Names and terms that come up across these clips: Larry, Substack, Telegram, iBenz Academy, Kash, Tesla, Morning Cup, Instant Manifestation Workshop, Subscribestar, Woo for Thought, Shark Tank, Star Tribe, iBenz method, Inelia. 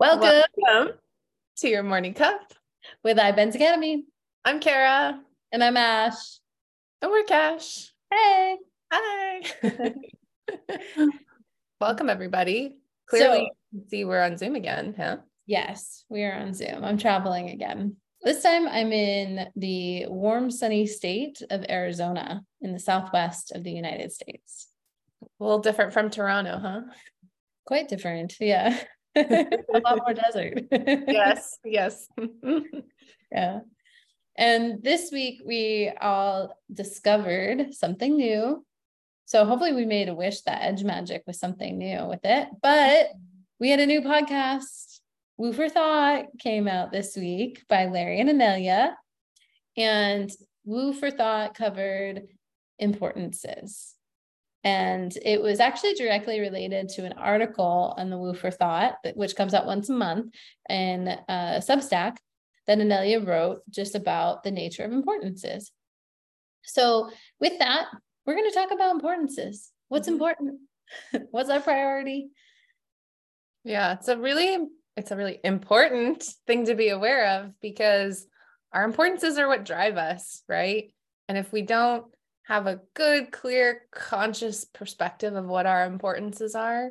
Welcome to Your Morning Cup with iBenz Academy. I'm Kara. And I'm Ash. And we're Kash. Hey. Hi. Welcome, everybody. Clearly, you can see we're on Zoom again, huh? Yes, we are on Zoom. I'm traveling again. This time I'm in the warm, sunny state of Arizona in the southwest of the United States. A little different from Toronto, huh? Quite different, yeah. A lot more desert. Yes. Yeah. And this week we all discovered something new. So hopefully we made a wish that Edge Magic was something new with it. But we had a new podcast, Woo for Thought, came out this week by Larry and Inelia. And Woo for Thought covered importances. And it was actually directly related to an article on the Woo for Thought, which comes out once a month in Substack, that Inelia wrote just about the nature of importances. So with that, we're going to talk about importances. What's important? What's our priority? Yeah, it's a really important thing to be aware of, because our importances are what drive us, right? And if we don't have a good, clear, conscious perspective of what our importances are,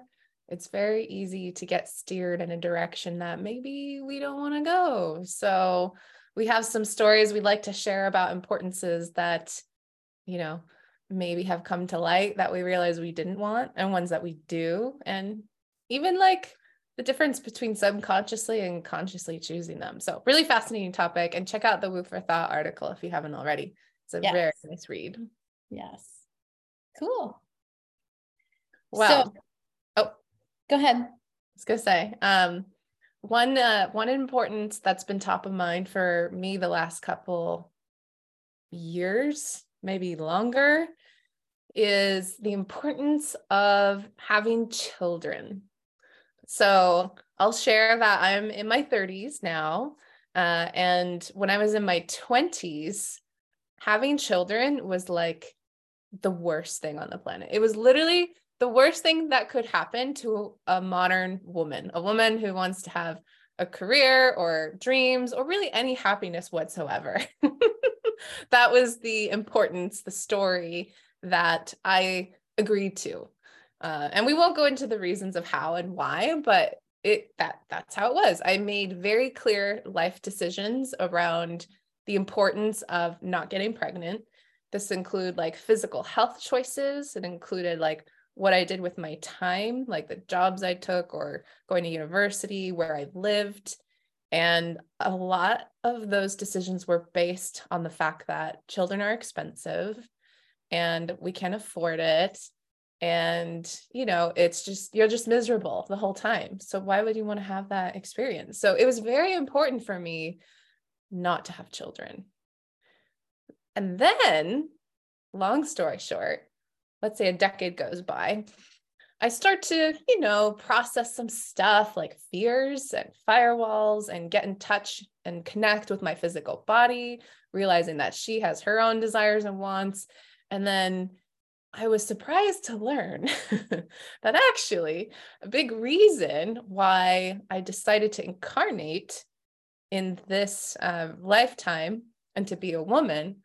it's very easy to get steered in a direction that maybe we don't want to go. So we have some stories we'd like to share about importances that, you know, maybe have come to light that we realize we didn't want, and ones that we do. And even like the difference between subconsciously and consciously choosing them. So really fascinating topic, and check out the Woo for Thought article if you haven't already. It's a very nice read. Yes. Cool. Wow. So, go ahead. I was going to say, one importance that's been top of mind for me the last couple years, maybe longer, is the importance of having children. So I'll share that I'm in my 30s now. And when I was in my 20s, having children was like the worst thing on the planet. It was literally the worst thing that could happen to a modern woman, a woman who wants to have a career or dreams or really any happiness whatsoever. That was the importance, the story that I agreed to. And we won't go into the reasons of how and why, but that's how it was. I made very clear life decisions around the importance of not getting pregnant. This included like physical health choices. It included like what I did with my time, like the jobs I took or going to university, where I lived. And a lot of those decisions were based on the fact that children are expensive and we can't afford it. And, you know, you're just miserable the whole time. So why would you want to have that experience? So it was very important for me not to have children. And then, long story short, let's say a decade goes by, I start to, you know, process some stuff like fears and firewalls and get in touch and connect with my physical body, realizing that she has her own desires and wants. And then I was surprised to learn that actually a big reason why I decided to incarnate in this lifetime and to be a woman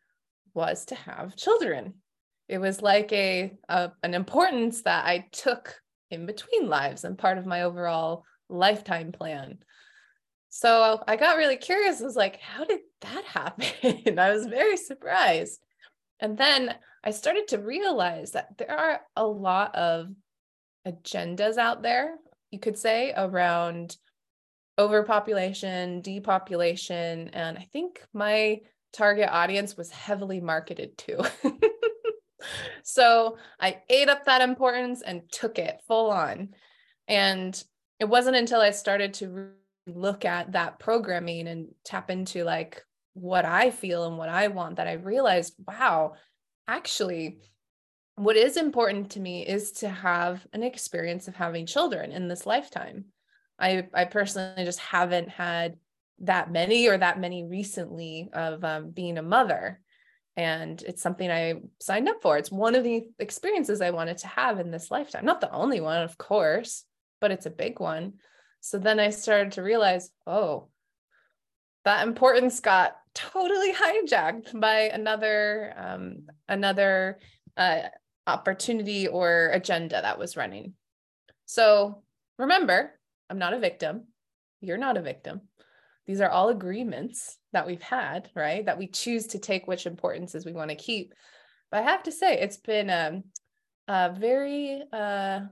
was to have children. It was like an importance that I took in between lives and part of my overall lifetime plan. So I got really curious. I was like, how did that happen? I was very surprised. And then I started to realize that there are a lot of agendas out there, you could say, around overpopulation, depopulation. And I think my target audience was heavily marketed to. So I ate up that importance and took it full on. And it wasn't until I started to look at that programming and tap into like what I feel and what I want that I realized, wow, actually what is important to me is to have an experience of having children in this lifetime. I personally just haven't had that many recently of being a mother. And it's something I signed up for. It's one of the experiences I wanted to have in this lifetime. Not the only one, of course, but it's a big one. So then I started to realize, oh, that importance got totally hijacked by another opportunity or agenda that was running. So remember, I'm not a victim. You're not a victim. These are all agreements that we've had, right? That we choose to take which importances we want to keep. But I have to say, it's been a very, I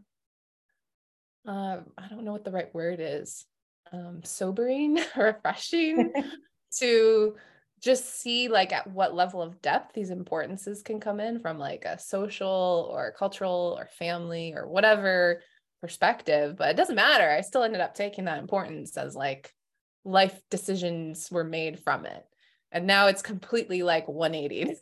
don't know what the right word is, sobering, refreshing to just see like at what level of depth these importances can come in from like a social or cultural or family or whatever perspective, but it doesn't matter. I still ended up taking that importance as like life decisions were made from it. And now it's completely like 180.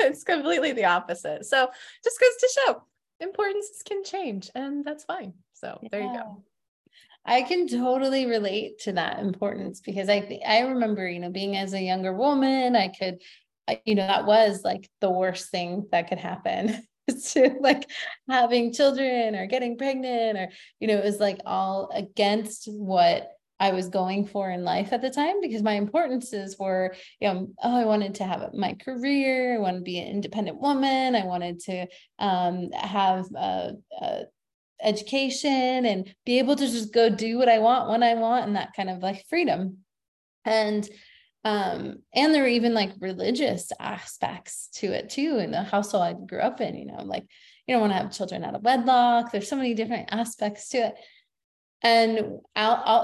It's completely the opposite. So just goes to show importances can change and that's fine. So yeah. There you go. I can totally relate to that importance because I remember, you know, being as a younger woman, I could, you know, that was like the worst thing that could happen to like having children or getting pregnant or, you know, it was like all against what I was going for in life at the time because my importances were, you know, oh, I wanted to have my career. I wanted to be an independent woman. I wanted to have a education and be able to just go do what I want when I want and that kind of like freedom. And there were even like religious aspects to it too. In the household I grew up in, you know, like you don't want to have children out of wedlock. There's so many different aspects to it. And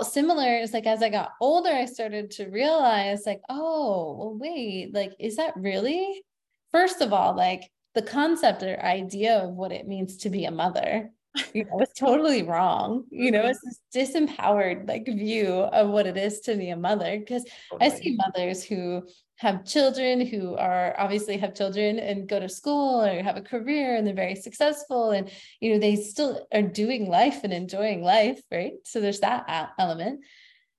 similar is like, as I got older, I started to realize like, oh, well, wait, like, is that really, first of all, like the concept or idea of what it means to be a mother, you know, it's totally wrong. You know, it's this disempowered like view of what it is to be a mother. Because I see mothers who have children who are obviously have children and go to school or have a career and they're very successful and, you know, they still are doing life and enjoying life. Right. So there's that element.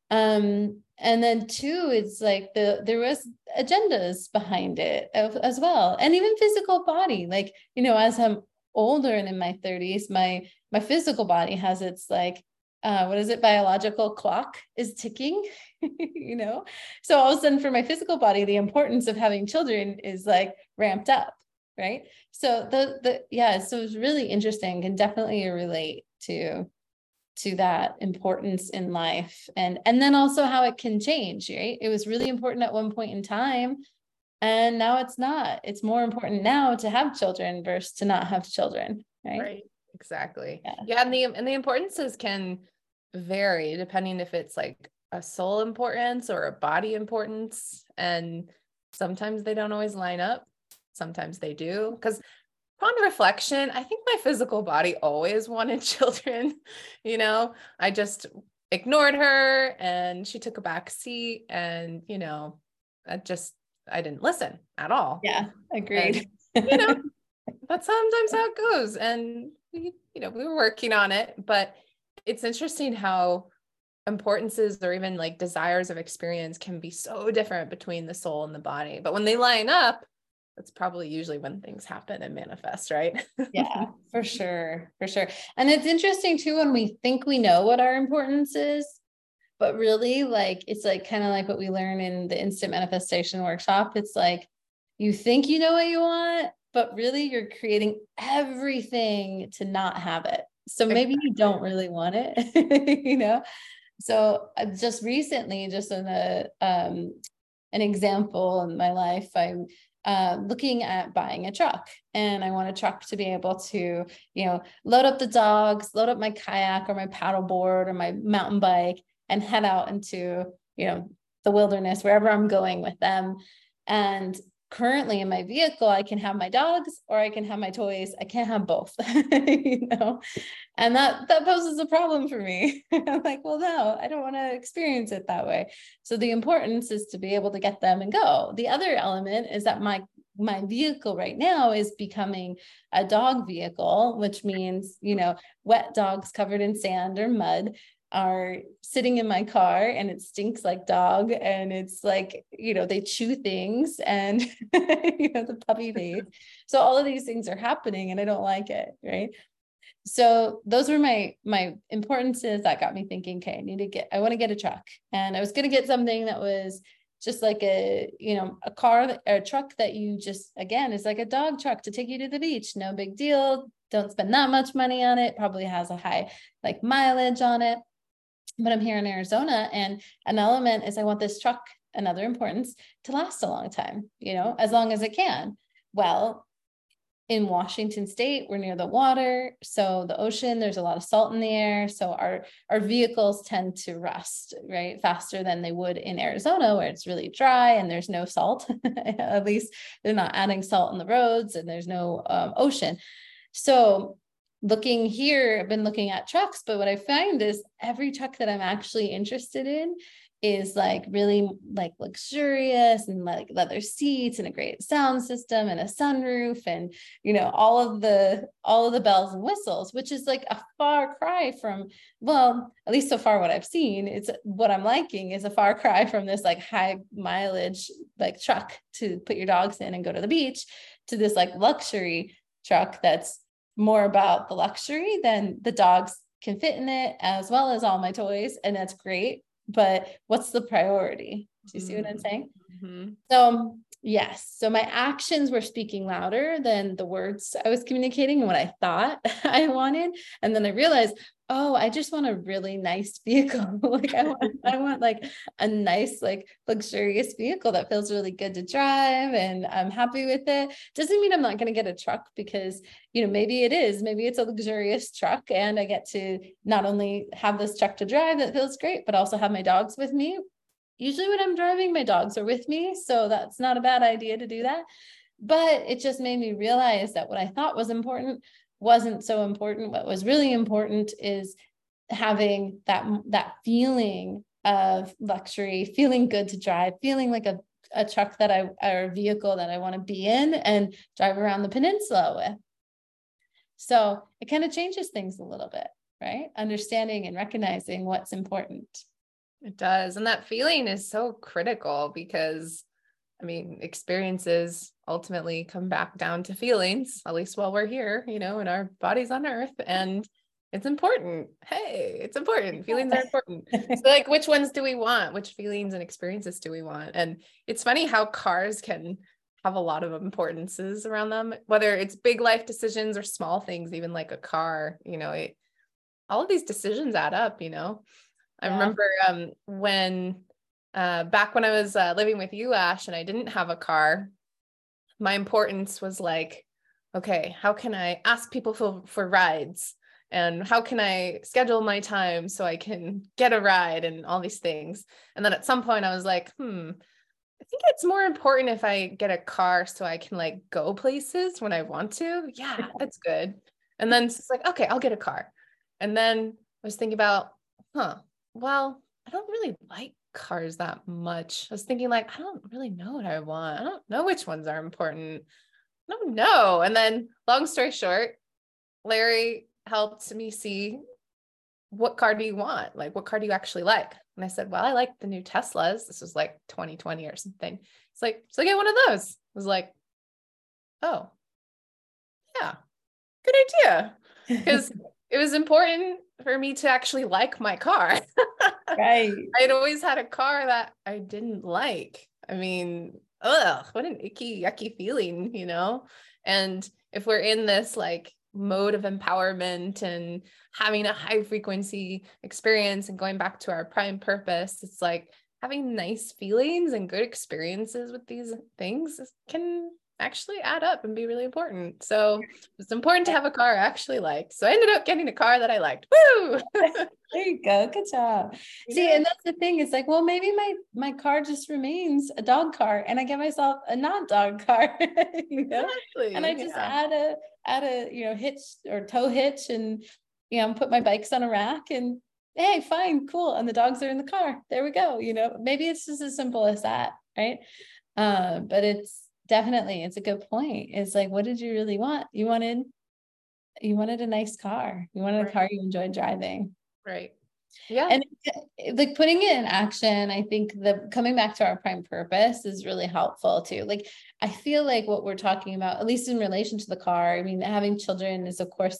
And then two, it's like there was agendas behind it as well. And even physical body, like, you know, as I'm older and in my 30s, my physical body has its like, what is it? Biological clock is ticking, you know? So all of a sudden for my physical body, the importance of having children is like ramped up. Right. So so it's really interesting and definitely relate to that importance in life. And then also how it can change, right? It was really important at one point in time. And now it's not. It's more important now to have children versus to not have children, right? Right, exactly. Yeah, and the importances can vary depending if it's like a soul importance or a body importance. And sometimes they don't always line up. Sometimes they do. Because upon reflection, I think my physical body always wanted children. You know, I just ignored her and she took a back seat and, you know, I didn't listen at all. Yeah, agreed. And, you know, that's sometimes how it goes. And we, you know, we were working on it, but it's interesting how importances or even like desires of experience can be so different between the soul and the body. But when they line up, that's probably usually when things happen and manifest, right? Yeah, for sure. For sure. And it's interesting too, when we think we know what our importance is, but really, like, it's like kind of like what we learn in the Instant Manifestation Workshop. It's like, you think you know what you want, but really you're creating everything to not have it. So maybe you don't really want it, you know? So just recently, just in an example in my life, I'm looking at buying a truck, and I want a truck to be able to, you know, load up the dogs, load up my kayak or my paddleboard or my mountain bike, and head out into, you know, the wilderness, wherever I'm going with them. And currently in my vehicle, I can have my dogs or I can have my toys. I can't have both, you know, and that poses a problem for me. I'm like, well, no, I don't want to experience it that way. So the importance is to be able to get them and go. The other element is that my vehicle right now is becoming a dog vehicle, which means, you know, wet dogs covered in sand or mud are sitting in my car, and it stinks like dog, and it's like, you know, they chew things and you know, the puppy face. So all of these things are happening and I don't like it, right? So those were my importances that got me thinking, okay, I want to get a truck. And I was going to get something that was just like a car or a truck that you just, again, it's like a dog truck to take you to the beach. No big deal. Don't spend that much money on it. Probably has a high mileage on it. But I'm here in Arizona, and an element is I want this truck, another importance, to last a long time, as long as it can. Well, in Washington state, we're near the water. So the ocean, there's a lot of salt in the air. So our vehicles tend to rust, right? Faster than they would in Arizona, where it's really dry and there's no salt. At least they're not adding salt on the roads, and there's no ocean. So looking here, I've been looking at trucks, but what I find is every truck that I'm actually interested in is really luxurious, and leather seats and a great sound system and a sunroof and all of the bells and whistles, which is a far cry from, well, at least so far what I've seen, it's what I'm liking is a far cry from this high mileage truck to put your dogs in and go to the beach, to this luxury truck that's more about the luxury than the dogs can fit in it, as well as all my toys, and that's great. But what's the priority? Do you see what I'm saying? Mm-hmm. So yes. So my actions were speaking louder than the words I was communicating and what I thought I wanted. And then I realized, oh, I just want a really nice vehicle. I want a nice, luxurious vehicle that feels really good to drive, and I'm happy with it. Doesn't mean I'm not going to get a truck, because, maybe it is, maybe it's a luxurious truck, and I get to not only have this truck to drive that feels great, but also have my dogs with me. Usually when I'm driving, my dogs are with me. So that's not a bad idea to do that. But it just made me realize that what I thought was important wasn't so important. What was really important is having that feeling of luxury, feeling good to drive, feeling like a truck that or a vehicle that I want to be in and drive around the peninsula with. So it kind of changes things a little bit, right? Understanding and recognizing what's important. It does. And that feeling is so critical, because experiences ultimately come back down to feelings, at least while we're here, in our bodies on earth. And it's important. Hey, it's important. Feelings are important. So which ones do we want? Which feelings and experiences do we want? And it's funny how cars can have a lot of importances around them, whether it's big life decisions or small things, even like a car, all of these decisions add up, I remember back when I was living with you, Ash, and I didn't have a car, my importance was okay, how can I ask people for rides, and how can I schedule my time so I can get a ride, and all these things. And then at some point I was I think it's more important if I get a car so I can go places when I want to. Yeah, that's good. And then it's okay, I'll get a car. And then I was thinking about, well, I don't really like cars that much. I was thinking I don't really know what I want. I don't know which ones are important. I don't know. And then long story short, Larry helped me see, what car do you want? What car do you actually like? And I said, well, I like the new Teslas. This was 2020 or something. It's so get one of those. I was oh yeah, good idea. Because it was important for me to actually like my car. Right. I'd always had a car that I didn't like. What an icky, yucky feeling, And if we're in this mode of empowerment and having a high frequency experience and going back to our prime purpose, it's having nice feelings and good experiences with these things can actually add up and be really important. So it's important to have a car I actually like. So I ended up getting a car that I liked. Woo! There you go. Good job. See, and that's the thing. It's well, maybe my car just remains a dog car, and I get myself a not dog car, Exactly. And I just add a hitch or tow hitch, and put my bikes on a rack, and hey, fine, cool. And the dogs are in the car. There we go. Maybe it's just as simple as that, right? But it's a good point. It's what did you really want? You wanted a nice car. You wanted a car you enjoyed driving. Right. Yeah. And putting it in action, I think coming back to our prime purpose is really helpful too. I feel what we're talking about, at least in relation to the car, having children is of course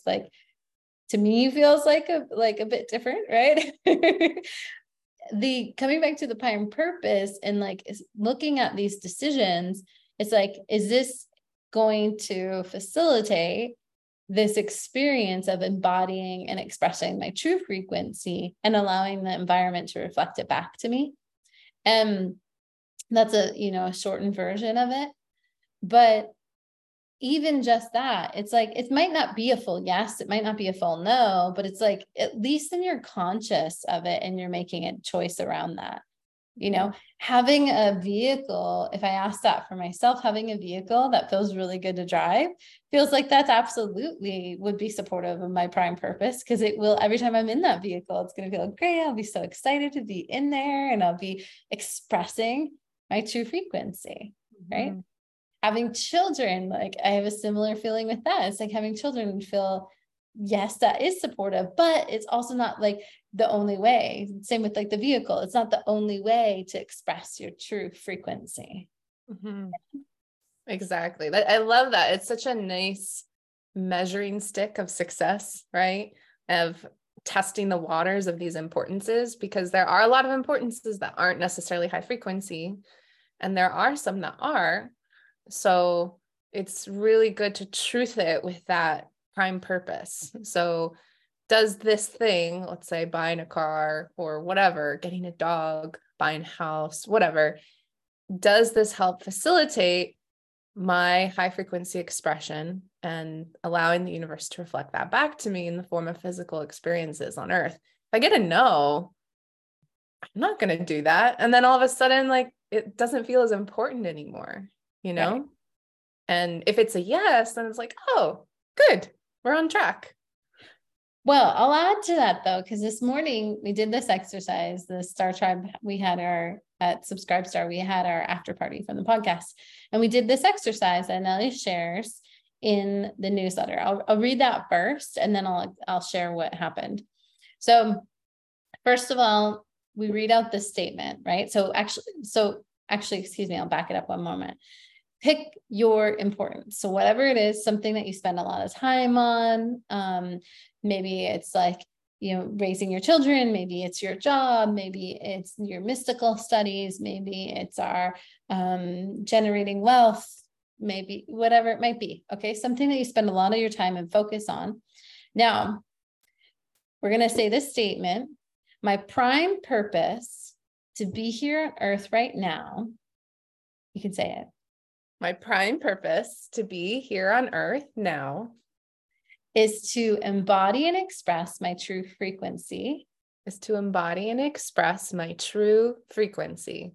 to me feels like a bit different, right? The coming back to the pie and purpose and like looking at these decisions, it's like, is this going to facilitate this experience of embodying and expressing my true frequency and allowing the environment to reflect it back to me? And that's a, you know, a shortened version of it. But even just that, it's like, it might not be a full yes, it might not be a full no, but it's like, at least then you're conscious of it and you're making a choice around that. You know, having a vehicle, if I ask that for myself, having a vehicle that feels really good to drive feels like that's absolutely would be supportive of my prime purpose, because it will, every time I'm in that vehicle, it's going to feel great. I'll be so excited to be in there and I'll be expressing my true frequency, right? Mm-hmm. Having children, like I have a similar feeling with that. It's like having children would feel, yes, that is supportive, but it's also not like the only way. Same with like the vehicle. It's not the only way to express your true frequency. Mm-hmm. Exactly. I love that. It's such a nice measuring stick of success, right? Of testing the waters of these importances, because there are a lot of importances that aren't necessarily high frequency, and there are some that are. So it's really good to truth it with that prime purpose. So does this thing, let's say buying a car or whatever, getting a dog, buying a house, whatever, does this help facilitate my high frequency expression and allowing the universe to reflect that back to me in the form of physical experiences on earth? If I get a no, I'm not going to do that. And then all of a sudden, like, it doesn't feel as important anymore. You know, right. And if it's a yes, then it's like, oh, good, we're on track. Well, I'll add to that though, because this morning we did this exercise, the Star Tribe, we had our, at Subscribestar, we had our after party from the podcast, and we did this exercise that Inelia shares in the newsletter. I'll read that first, and then I'll share what happened. So first of all, we read out the statement, right? Actually, I'll back it up one moment. Pick your importance. So whatever it is, something that you spend a lot of time on, maybe it's like, you know, raising your children, maybe it's your job, maybe it's your mystical studies, maybe it's our generating wealth, maybe whatever it might be. Okay. Something that you spend a lot of your time and focus on. Now we're going to say this statement: my prime purpose to be here on earth right now. You can say it. My prime purpose to be here on earth now is to embody and express my true frequency. Is to embody and express my true frequency.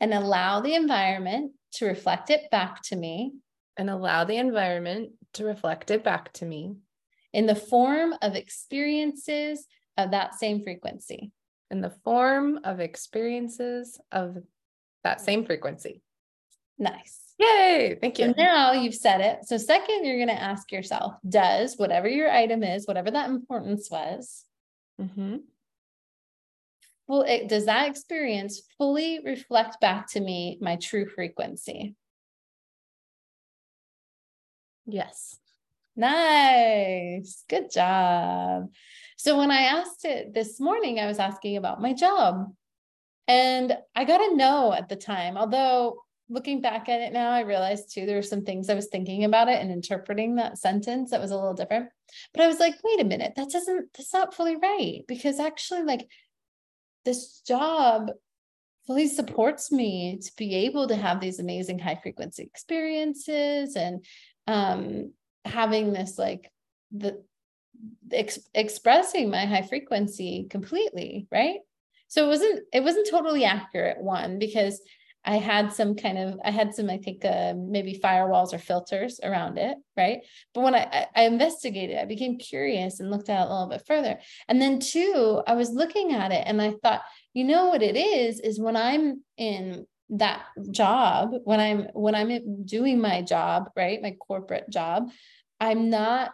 And allow the environment to reflect it back to me. And allow the environment to reflect it back to me. In the form of experiences of that same frequency. In the form of experiences of that same frequency. Nice. Yay. Thank you. So now you've said it. So second, you're going to ask yourself, does whatever your item is, whatever that importance was, mm-hmm. well, does that experience fully reflect back to me my true frequency? Yes. Nice. Good job. So when I asked it this morning, I was asking about my job, and I got a no at the time. Although looking back at it now, I realized too, there were some things I was thinking about it and interpreting that sentence that was a little different, but I was like, wait a minute, that's not fully right. Because actually, like, this job fully supports me to be able to have these amazing high frequency experiences and, having this, like, expressing my high frequency completely. Right. So it wasn't totally accurate one, because I had some, I think, maybe firewalls or filters around it. Right. But when I investigated, I became curious and looked at it a little bit further. And then two, I was looking at it and I thought, you know what it is when I'm in that job, when I'm doing my job, right, my corporate job, I'm not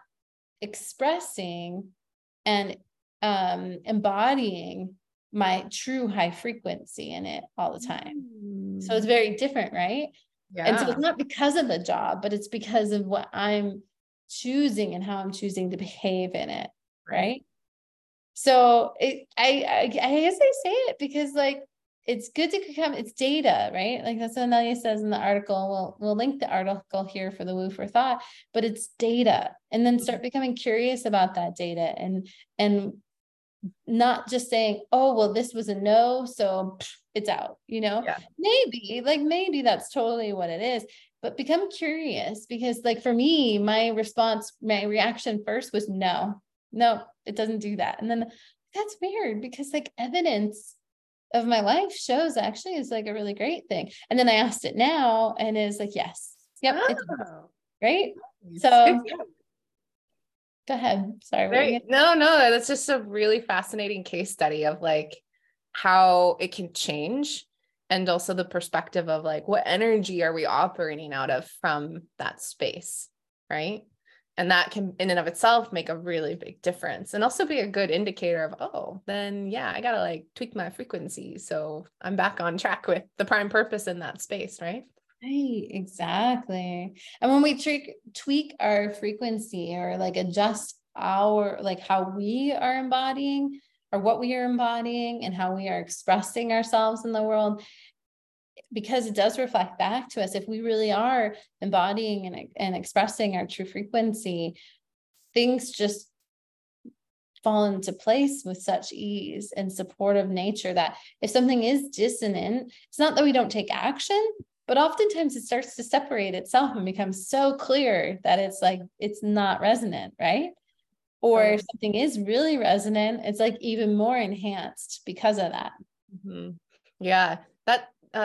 expressing and embodying my true high frequency in it all the time. So it's very different, right? Yeah. And so it's not because of the job, but it's because of what I'm choosing and how I'm choosing to behave in it. right? So I guess I say it because like, it's good to become, it's data, right? Like that's what Inelia says in the article. We'll link the article here for the Woo for Thought, but it's data. And then start becoming curious about that data and not just saying, oh, well, this was a no, so it's out, you know? Yeah. Maybe that's totally what it is, but become curious because like for me, my reaction first was no, it doesn't do that. And then that's weird because like evidence of my life shows actually is like a really great thing. And then I asked it now and it's like, yes. Yep. Oh. It's great. Nice. So go ahead. Sorry. No, that's just a really fascinating case study of like how it can change. And also the perspective of like, what energy are we operating out of from that space? Right. And that can in and of itself make a really big difference and also be a good indicator of, oh, then yeah, I got to like tweak my frequency. So I'm back on track with the prime purpose in that space, right? Right, exactly. And when we tweak our frequency or like adjust our, like how we are embodying or what we are embodying and how we are expressing ourselves in the world, because it does reflect back to us. If we really are embodying and expressing our true frequency, things just fall into place with such ease and supportive nature that if something is dissonant, it's not that we don't take action, but oftentimes it starts to separate itself and becomes so clear that it's like, it's not resonant, right? Or if something is really resonant, it's like even more enhanced because of that. Mm-hmm. Yeah.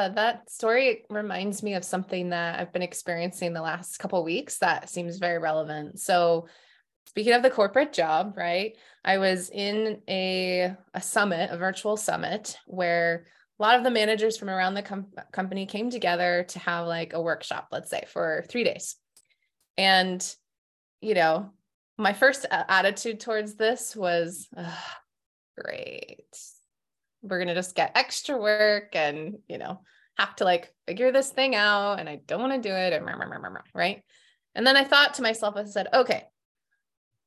That story reminds me of something that I've been experiencing the last couple of weeks that seems very relevant. So speaking of the corporate job, right? I was in a summit, a virtual summit where a lot of the managers from around the company came together to have like a workshop, let's say for 3 days. And, you know, my first attitude towards this was, great. We're going to just get extra work and, you know, have to like figure this thing out and I don't want to do it and right. And then I thought to myself, I said, okay,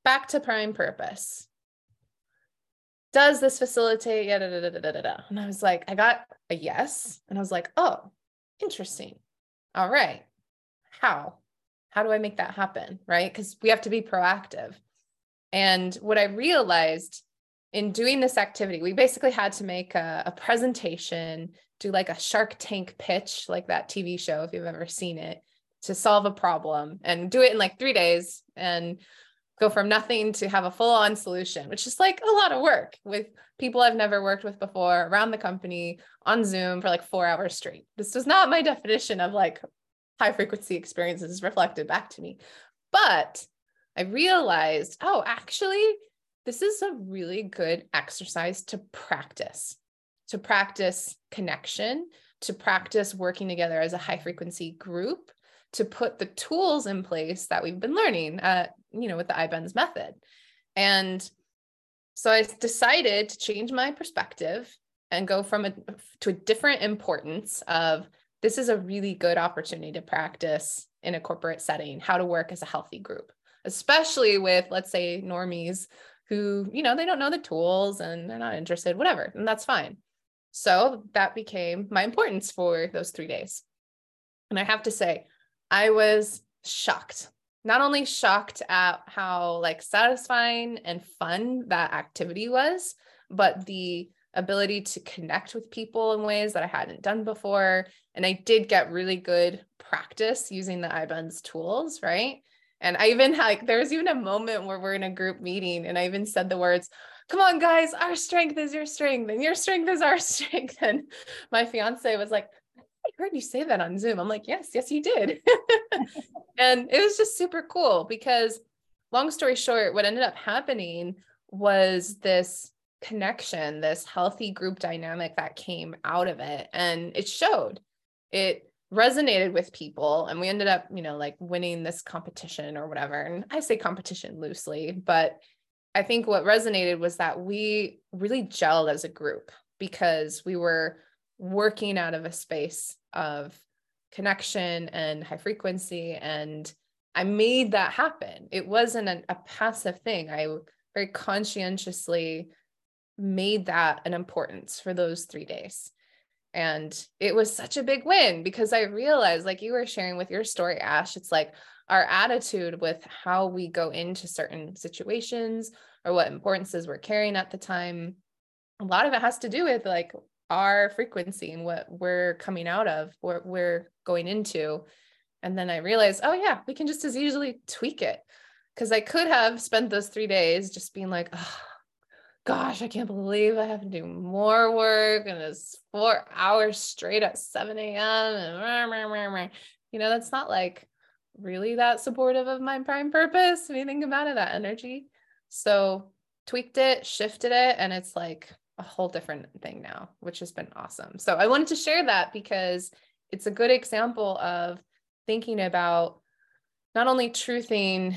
back to prime purpose. Does this facilitate? And I was like, I got a yes. And I was like, oh, interesting. All right. How do I make that happen? Right. Because we have to be proactive. And what I realized in doing this activity, we basically had to make a presentation, do like a Shark Tank pitch, like that TV show, if you've ever seen it, to solve a problem and do it in like 3 days and go from nothing to have a full-on solution, which is like a lot of work with people I've never worked with before around the company on Zoom for like 4 hours straight. This was not my definition of like high frequency experiences reflected back to me, but I realized, oh, actually, this is a really good exercise to practice connection, to practice working together as a high frequency group, to put the tools in place that we've been learning, with the iBenz method. And so I decided to change my perspective and go from to a different importance of this is a really good opportunity to practice in a corporate setting, how to work as a healthy group, especially with, let's say, normies who, you know, they don't know the tools and they're not interested, whatever, and that's fine. So that became my importance for those 3 days. And I have to say, I was shocked, not only shocked at how like satisfying and fun that activity was, but the ability to connect with people in ways that I hadn't done before. And I did get really good practice using the iBenz tools, right? And I even had, like, there was even a moment where we're in a group meeting and I even said the words, come on guys, our strength is your strength and your strength is our strength. And my fiance was like, I heard you say that on Zoom. I'm like, yes, you did. And it was just super cool because long story short, what ended up happening was this connection, this healthy group dynamic that came out of it. And it showed, it resonated with people. And we ended up, you know, like winning this competition or whatever. And I say competition loosely, but I think what resonated was that we really gelled as a group because we were working out of a space of connection and high frequency. And I made that happen. It wasn't a passive thing. I very conscientiously made that an importance for those 3 days. And it was such a big win, because I realized, like you were sharing with your story, Ash, it's like our attitude with how we go into certain situations or what importances we're carrying at the time. A lot of it has to do with like our frequency and what we're coming out of, what we're going into. And then I realized, oh yeah, we can just as easily tweak it. Cause I could have spent those 3 days just being like, oh, gosh, I can't believe I have to do more work, and it's 4 hours straight at 7 a.m. And you know, that's not like really that supportive of my prime purpose when you think about it, that energy. So tweaked it, shifted it, and it's like a whole different thing now, which has been awesome. So I wanted to share that because it's a good example of thinking about not only truthing,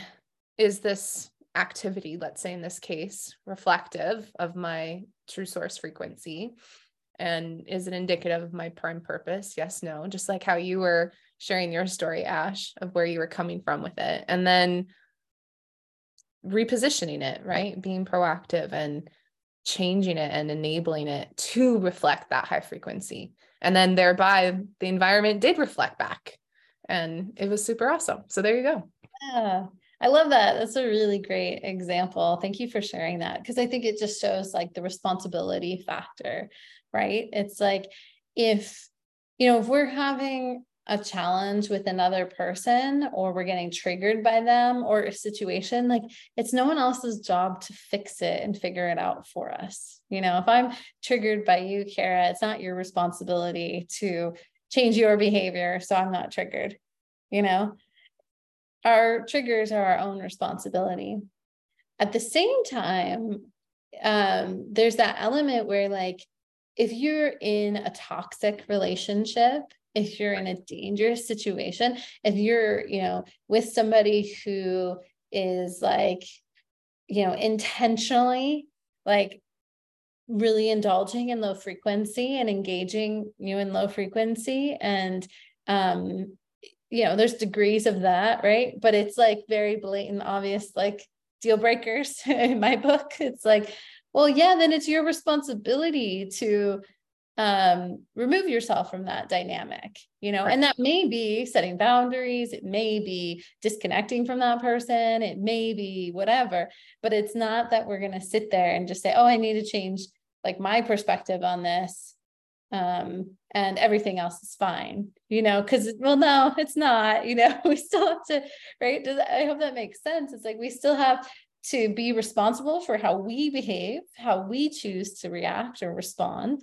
is this activity, let's say in this case, reflective of my true source frequency, and is it indicative of my prime purpose? Yes, no, just like how you were sharing your story, Ash, of where you were coming from with it, and then repositioning it, right? Being proactive and changing it and enabling it to reflect that high frequency. And then thereby the environment did reflect back, and it was super awesome. So there you go. Yeah. I love that. That's a really great example. Thank you for sharing that, because I think it just shows like the responsibility factor, right? It's like, if, you know, if we're having a challenge with another person, or we're getting triggered by them or a situation, like it's no one else's job to fix it and figure it out for us. You know, if I'm triggered by you, Kara, it's not your responsibility to change your behavior so I'm not triggered, you know? Our triggers are our own responsibility. At the same time, there's that element where, like, if you're in a toxic relationship, if you're in a dangerous situation, if you're, you know, with somebody who is like, you know, intentionally like really indulging in low frequency and engaging you in low frequency, and, you know, there's degrees of that, right? But it's like very blatant, obvious, like deal breakers in my book. It's like, well, yeah, then it's your responsibility to remove yourself from that dynamic, you know, right. And that may be setting boundaries. It may be disconnecting from that person. It may be whatever, but it's not that we're going to sit there and just say, oh, I need to change like my perspective on this. And everything else is fine, you know, because, well, no, it's not, you know, we still have to, right? I hope that makes sense. It's like, we still have to be responsible for how we behave, how we choose to react or respond.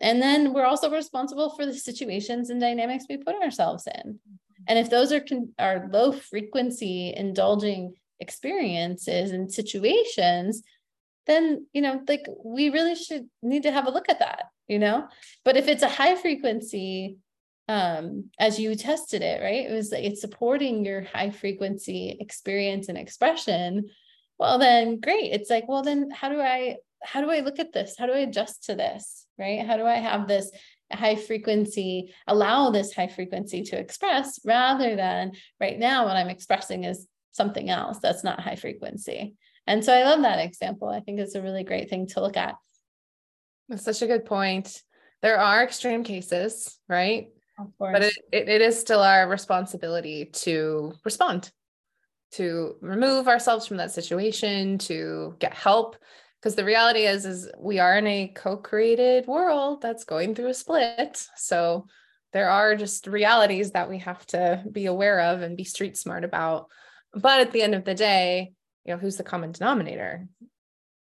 And then we're also responsible for the situations and dynamics we put ourselves in. And if those are our low frequency indulging experiences and situations, then, you know, like we really should need to have a look at that, you know. But if it's a high frequency, as you tested it, right? It was like, it's supporting your high frequency experience and expression. Well, then great. It's like, well, then how do I look at this? How do I adjust to this? Right? How do I have this high frequency, allow this high frequency to express, rather than right now what I'm expressing is something else that's not high frequency. And so I love that example. I think it's a really great thing to look at. That's such a good point. There are extreme cases, right? Of course. But it is still our responsibility to respond, to remove ourselves from that situation, to get help. Because the reality is we are in a co-created world that's going through a split. So there are just realities that we have to be aware of and be street smart about. But at the end of the day, you know, who's the common denominator?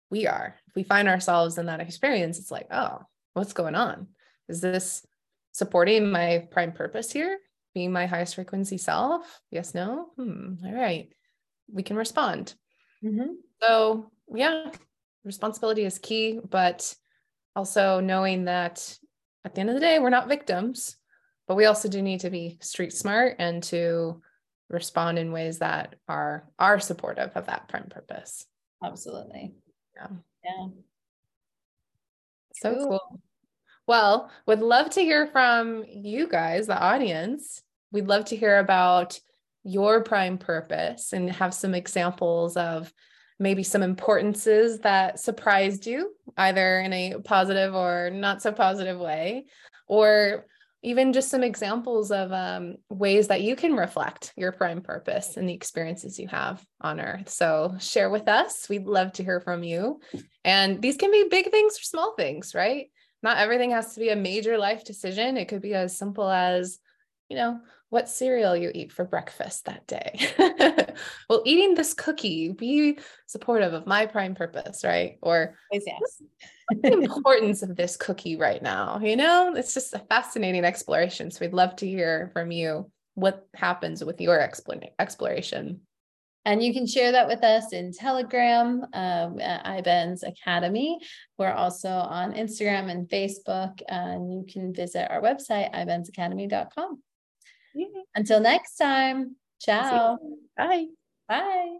We are. If we find ourselves in that experience, it's like, oh, what's going on? Is this supporting my prime purpose here? Being my highest frequency self? Yes, no? All right. We can respond. Mm-hmm. So yeah, responsibility is key, but also knowing that at the end of the day, we're not victims, but we also do need to be street smart and to respond in ways that are supportive of that prime purpose. Absolutely. Yeah. So cool. Well, would love to hear from you guys, the audience. We'd love to hear about your prime purpose and have some examples of maybe some importances that surprised you, either in a positive or not so positive way, or even just some examples of ways that you can reflect your prime purpose and the experiences you have on Earth. So share with us. We'd love to hear from you. And these can be big things or small things, right? Not everything has to be a major life decision. It could be as simple as, you know, what cereal you eat for breakfast that day. Well, eating this cookie, be supportive of my prime purpose, right? Or yes. What's the importance of this cookie right now? You know, it's just a fascinating exploration. So we'd love to hear from you what happens with your exploration. And you can share that with us in Telegram, at iBenz Academy. We're also on Instagram and Facebook, and you can visit our website, ibenzacademy.com. Until next time, ciao. Bye. Bye.